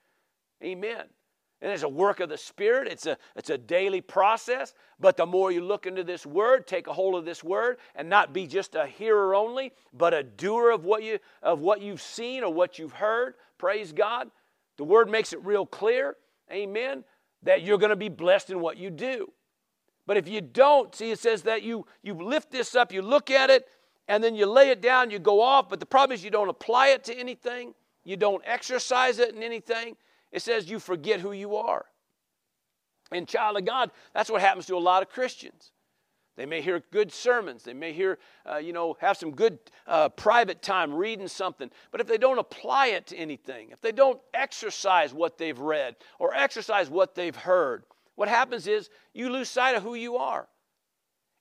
Amen. And it's a work of the Spirit. It's a daily process. But the more you look into this word, take a hold of this word, and not be just a hearer only, but a doer of what you've seen or what you've heard. Praise God. The Word makes it real clear, amen, that you're going to be blessed in what you do. But if you don't, see, it says that you lift this up, you look at it, and then you lay it down, you go off, but the problem is you don't apply it to anything. You don't exercise it in anything. It says you forget who you are. And child of God, that's what happens to a lot of Christians. They may hear good sermons. They may hear, have some good private time reading something. But if they don't apply it to anything, if they don't exercise what they've read or exercise what they've heard, what happens is you lose sight of who you are.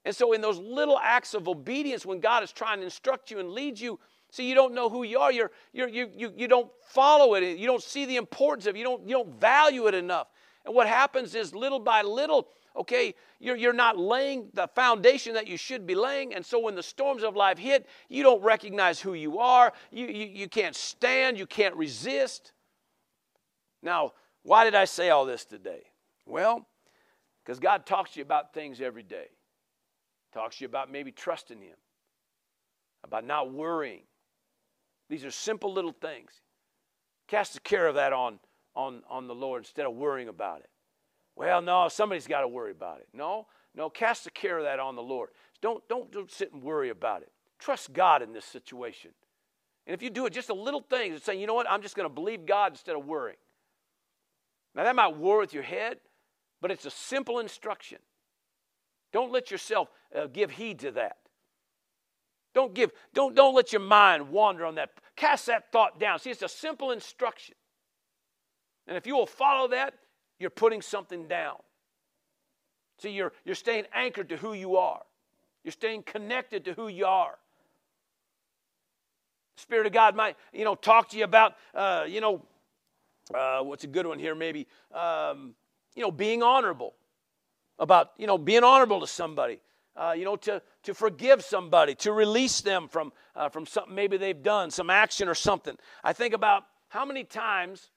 And so in those little acts of obedience, when God is trying to instruct you and lead you, see, you don't know who you are. You don't follow it. You don't see the importance of it. You don't value it enough. And what happens is little by little, okay, you're not laying the foundation that you should be laying, and so when the storms of life hit, you don't recognize who you are. You can't stand. You can't resist. Now, why did I say all this today? Well, because God talks to you about things every day. Talks to you about maybe trusting Him, about not worrying. These are simple little things. Cast the care of that on the Lord instead of worrying about it. Well, no, somebody's got to worry about it. No, cast the care of that on the Lord. Don't sit and worry about it. Trust God in this situation. And if you do it, just a little thing, saying, you know what, I'm just going to believe God instead of worrying. Now, that might war with your head, but it's a simple instruction. Don't let yourself give heed to that. Don't let your mind wander on that. Cast that thought down. See, it's a simple instruction. And if you will follow that, you're putting something down. See, you're staying anchored to who you are. You're staying connected to who you are. The Spirit of God might, talk to you about, what's a good one here maybe? Being honorable. About, being honorable to somebody. To forgive somebody, to release them from something maybe they've done, some action or something. I think about how many times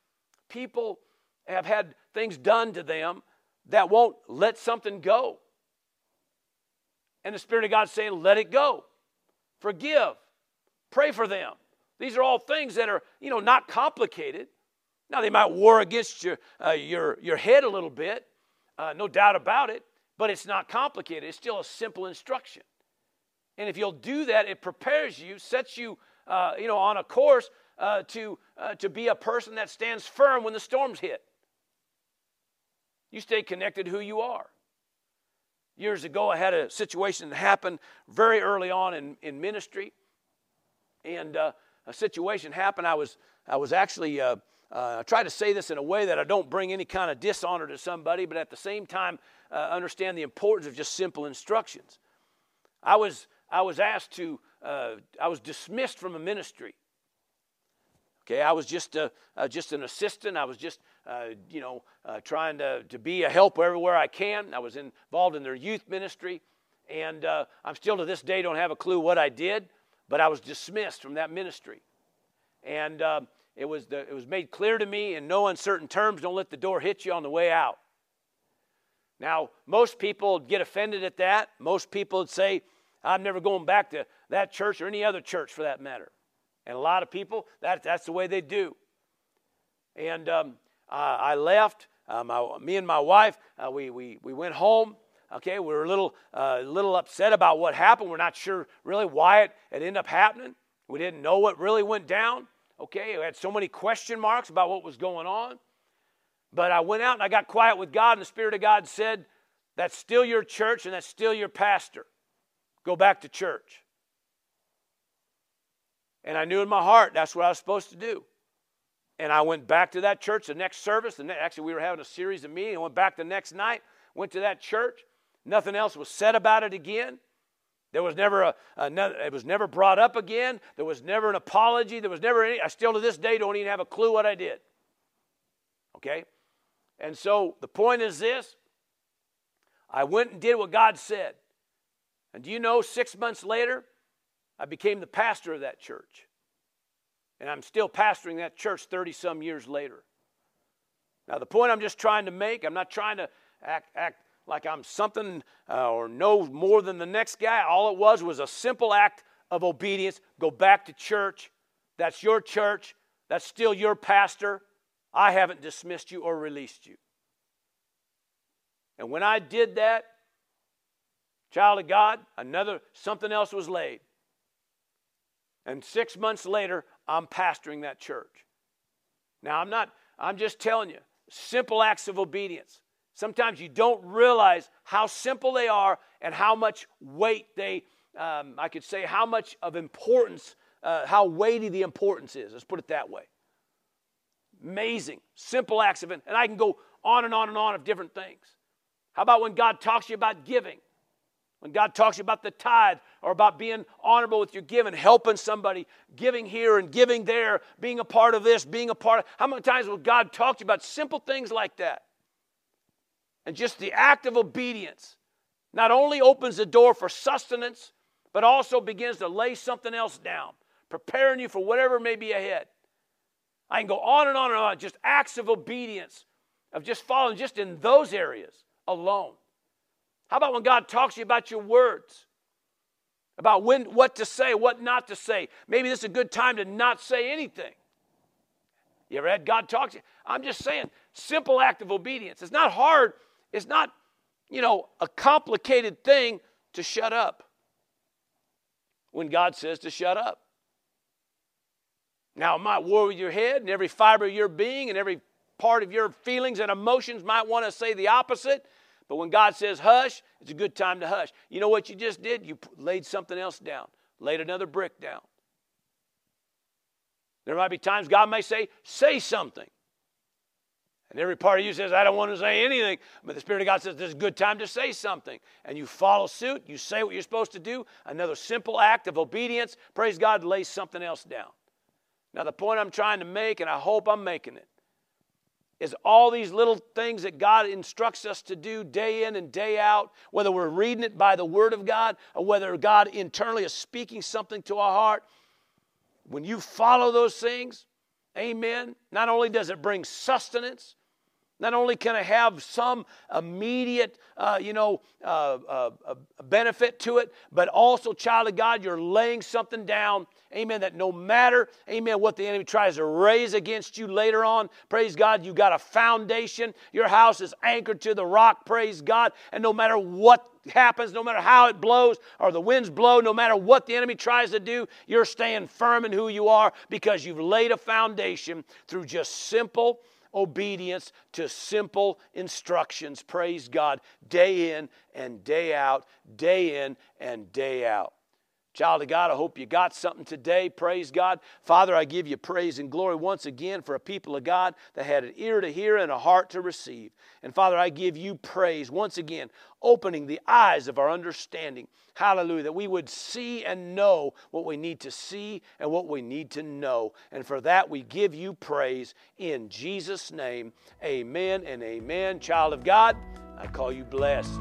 people have had things done to them that won't let something go. And the Spirit of God is saying, let it go. Forgive. Pray for them. These are all things that are, not complicated. Now, they might war against your head a little bit, no doubt about it, but it's not complicated. It's still a simple instruction. And if you'll do that, it prepares you, sets you, on a course to be a person that stands firm when the storms hit. You stay connected to who you are. Years ago, I had a situation that happened very early on in ministry. And a situation happened. I was actually, I try to say this in a way that I don't bring any kind of dishonor to somebody, but at the same time, understand the importance of just simple instructions. I was asked to, I was dismissed from a ministry. Okay, I was just an assistant. I was just, trying to be a helper everywhere I can. I was involved in their youth ministry, and I'm still to this day don't have a clue what I did, but I was dismissed from that ministry. And it was made clear to me in no uncertain terms, don't let the door hit you on the way out. Now, most people would get offended at that. Most people would say, I'm never going back to that church or any other church for that matter. And a lot of people, that's the way they do. And I left. Me and my wife, we went home. Okay, we were a little upset about what happened. We're not sure really why it ended up happening. We didn't know what really went down. Okay, we had so many question marks about what was going on. But I went out and I got quiet with God, and the Spirit of God said, that's still your church and that's still your pastor. Go back to church. And I knew in my heart that's what I was supposed to do. And I went back to that church the next service. Actually, we were having a series of meetings. I went back the next night, went to that church. Nothing else was said about it again. There was never it was never brought up again. There was never an apology. There was never any. I still to this day don't even have a clue what I did. Okay? And so the point is this. I went and did what God said. And do you know, 6 months later, I became the pastor of that church. And I'm still pastoring that church 30-some years later. Now, the point I'm just trying to make, I'm not trying to act like I'm something or no more than the next guy. All it was a simple act of obedience. Go back to church. That's your church. That's still your pastor. I haven't dismissed you or released you. And when I did that, child of God, something else was laid. And 6 months later, I'm pastoring that church. Now, I'm just telling you, simple acts of obedience. Sometimes you don't realize how simple they are and how much weight how much of importance, how weighty the importance is. Let's put it that way. Amazing, simple acts of it. And I can go on and on and on of different things. How about when God talks to you about giving? When God talks to you about the tithe or about being honorable with your giving, helping somebody, giving here and giving there, being a part of this, being a part of... How many times will God talk to you about simple things like that? And just the act of obedience not only opens the door for sustenance, but also begins to lay something else down, preparing you for whatever may be ahead. I can go on and on and on, just acts of obedience, of just following just in those areas alone. How about when God talks to you about your words? About what to say, what not to say. Maybe this is a good time to not say anything. You ever had God talk to you? I'm just saying, simple act of obedience. It's not hard. It's not, you know, a complicated thing to shut up when God says to shut up. Now, it might war with your head and every fiber of your being and every part of your feelings and emotions might want to say the opposite. But when God says hush, it's a good time to hush. You know what you just did? You laid something else down, laid another brick down. There might be times God may say something. And every part of you says, I don't want to say anything. But the Spirit of God says, this is a good time to say something. And you follow suit. You say what you're supposed to do. Another simple act of obedience. Praise God, lays something else down. Now, the point I'm trying to make, and I hope I'm making it, is all these little things that God instructs us to do day in and day out, whether we're reading it by the Word of God or whether God internally is speaking something to our heart, when you follow those things, amen, not only does it bring sustenance, not only can it have some immediate, benefit to it, but also, child of God, you're laying something down, amen, that no matter, amen, what the enemy tries to raise against you later on, praise God, you got a foundation. Your house is anchored to the rock, praise God, and no matter what happens, no matter how it blows or the winds blow, no matter what the enemy tries to do, you're staying firm in who you are because you've laid a foundation through just simple obedience to simple instructions, praise God, day in and day out, day in and day out. Child of God, I hope you got something today, praise God. Father, I give you praise and glory once again for a people of God that had an ear to hear and a heart to receive. And Father, I give you praise once again, opening the eyes of our understanding, hallelujah, that we would see and know what we need to see and what we need to know. And for that, we give you praise in Jesus' name, amen and amen. Child of God, I call you blessed.